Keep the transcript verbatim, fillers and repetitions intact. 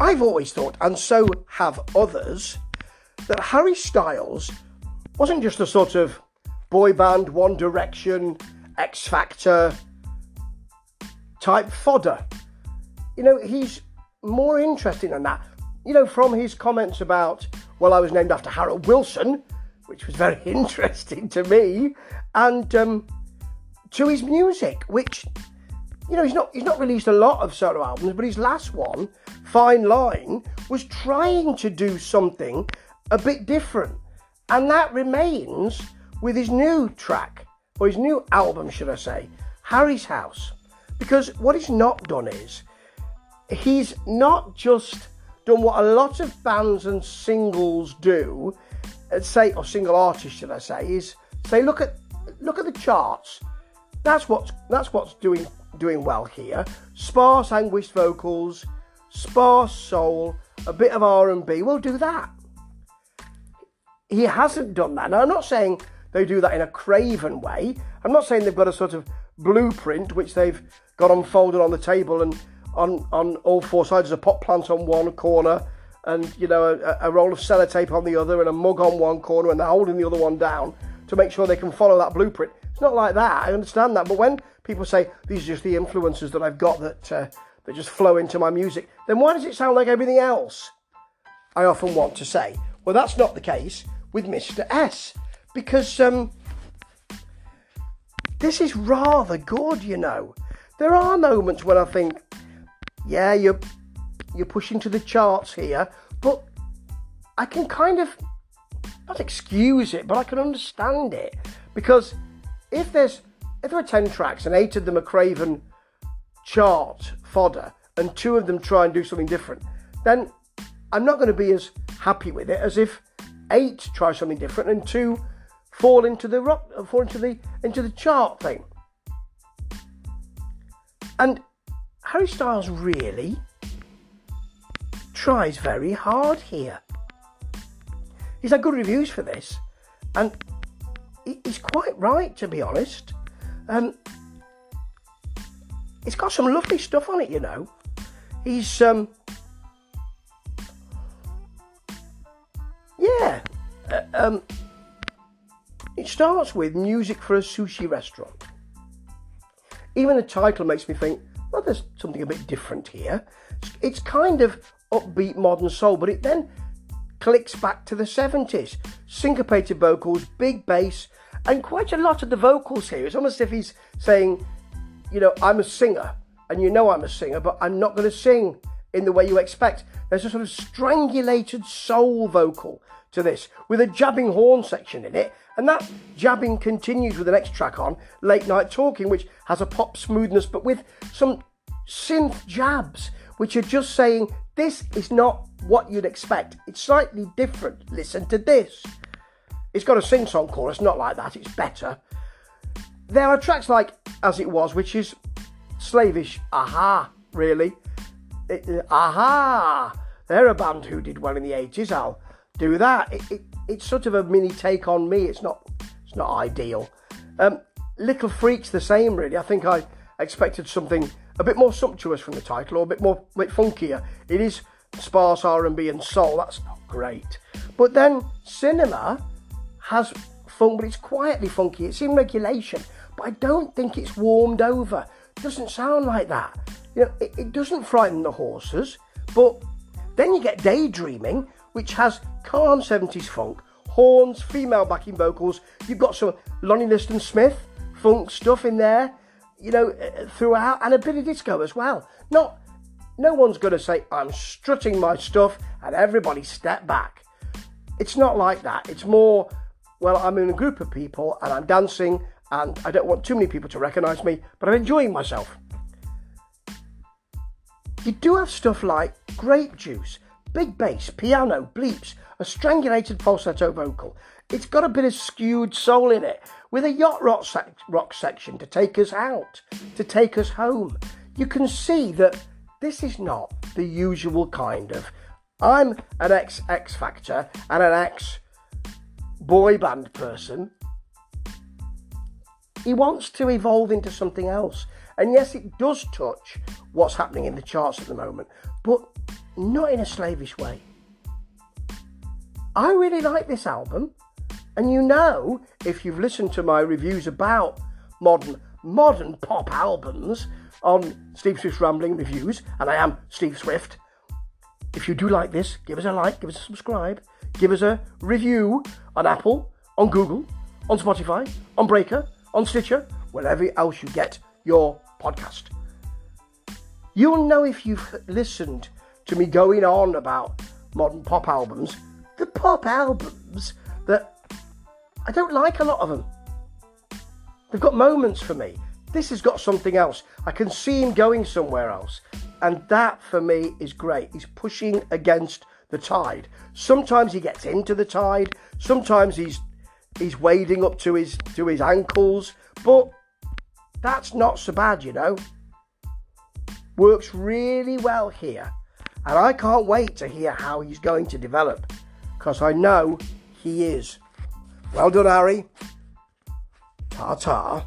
I've always thought, and so have others, that Harry Styles wasn't just a sort of boy band, One Direction, X Factor type fodder. You know, he's more interesting than that. You know, from his comments about, well, I was named after Harold Wilson, which was very interesting to me, and um, to his music, which, you know, he's not he's not released a lot of solo albums, but his last one, Fine Line, was trying to do something a bit different. And that remains with his new track, or his new album, should I say, Harry's House. Because what he's not done is, he's not just done what a lot of bands and singles do, say, or single artists should I say, is say look at look at the charts. That's what's that's what's doing doing well here. Sparse anguished vocals, sparse soul, a bit of R and B. We'll do that. He hasn't done that. Now, I'm not saying they do that in a craven way. I'm not saying they've got a sort of blueprint which they've got unfolded on the table and on, on all four sides, a pot plant on one corner and, you know, a, a roll of sellotape on the other and a mug on one corner, and they're holding the other one down to make sure they can follow that blueprint. It's not like that. I understand that. But when people say, these are just the influences that I've got that, uh, that just flow into my music, then why does it sound like everything else? I often want to say, well, that's not the case with Mister S, because um, this is rather good, you know. There are moments when I think, yeah, you're, you're pushing to the charts here, but I can kind of, not excuse it, but I can understand it. Because if there's if there are ten tracks and eight of them are craven chart fodder and two of them try and do something different, then I'm not going to be as happy with it as if eight try something different and two fall into the rock, fall into the into the chart thing. And Harry Styles really tries very hard here. He's had good reviews for this, and he's quite right, to be honest. Um, it's got some lovely stuff on it, you know. He's, um, yeah, uh, um, it starts with music for a sushi restaurant. Even the title makes me think, well, there's something a bit different here. It's kind of upbeat modern soul, but it then clicks back to the seventies. Syncopated vocals, big bass, and quite a lot of the vocals here. It's almost as if he's saying, you know, I'm a singer, and you know I'm a singer, but I'm not going to sing in the way you expect. There's a sort of strangulated soul vocal to this, with a jabbing horn section in it, and that jabbing continues with the next track on, Late Night Talking, which has a pop smoothness, but with some synth jabs, which are just saying, this is not what you'd expect. It's slightly different. Listen to this. It's got a sing-song chorus, not like that, it's better. There are tracks like As It Was, which is slavish, aha, really. It, uh, aha! They're a band who did well in the eighties, I'll do that. It, it, it's sort of a mini take on me. It's not it's not ideal. Um, Little Freak's the same, really. I think I expected something a bit more sumptuous from the title, or a bit more a bit funkier. It is sparse R and B and soul. That's not great. But then Cinema has fun, but it's quietly funky. It's in regulation, but I don't think it's warmed over. It doesn't sound like that. You know, it, it doesn't frighten the horses. But then you get Daydreaming, which has calm seventies funk, horns, female backing vocals. You've got some Lonnie Liston Smith funk stuff in there, you know, throughout, and a bit of disco as well. Not, no one's going to say, I'm strutting my stuff and everybody step back. It's not like that. It's more, well, I'm in a group of people and I'm dancing and I don't want too many people to recognise me, but I'm enjoying myself. You do have stuff like Grape Juice, big bass, piano, bleeps, a strangulated falsetto vocal. It's got a bit of skewed soul in it, with a yacht rock, sec- rock section to take us out, to take us home. You can see that this is not the usual kind of, I'm an ex-X Factor and an ex-boy band person. He wants to evolve into something else. And yes, it does touch what's happening in the charts at the moment, but not in a slavish way. I really like this album, and you know, if you've listened to my reviews about modern modern pop albums on Steve Swift's Rambling Reviews, and I am Steve Swift, if you do like this, give us a like, give us a subscribe, give us a review on Apple, on Google, on Spotify, on Breaker, on Stitcher, wherever else you get your podcast. You'll know if you've listened to me going on about modern pop albums, the pop albums that I don't like a lot of them. They've got moments for me. This has got something else. I can see him going somewhere else. And that, for me, is great. He's pushing against the tide. Sometimes he gets into the tide. Sometimes he's he's wading up to his to his ankles. But that's not so bad, you know. Works really well here. And I can't wait to hear how he's going to develop. Because I know he is. Well done, Harry. Ta-ta.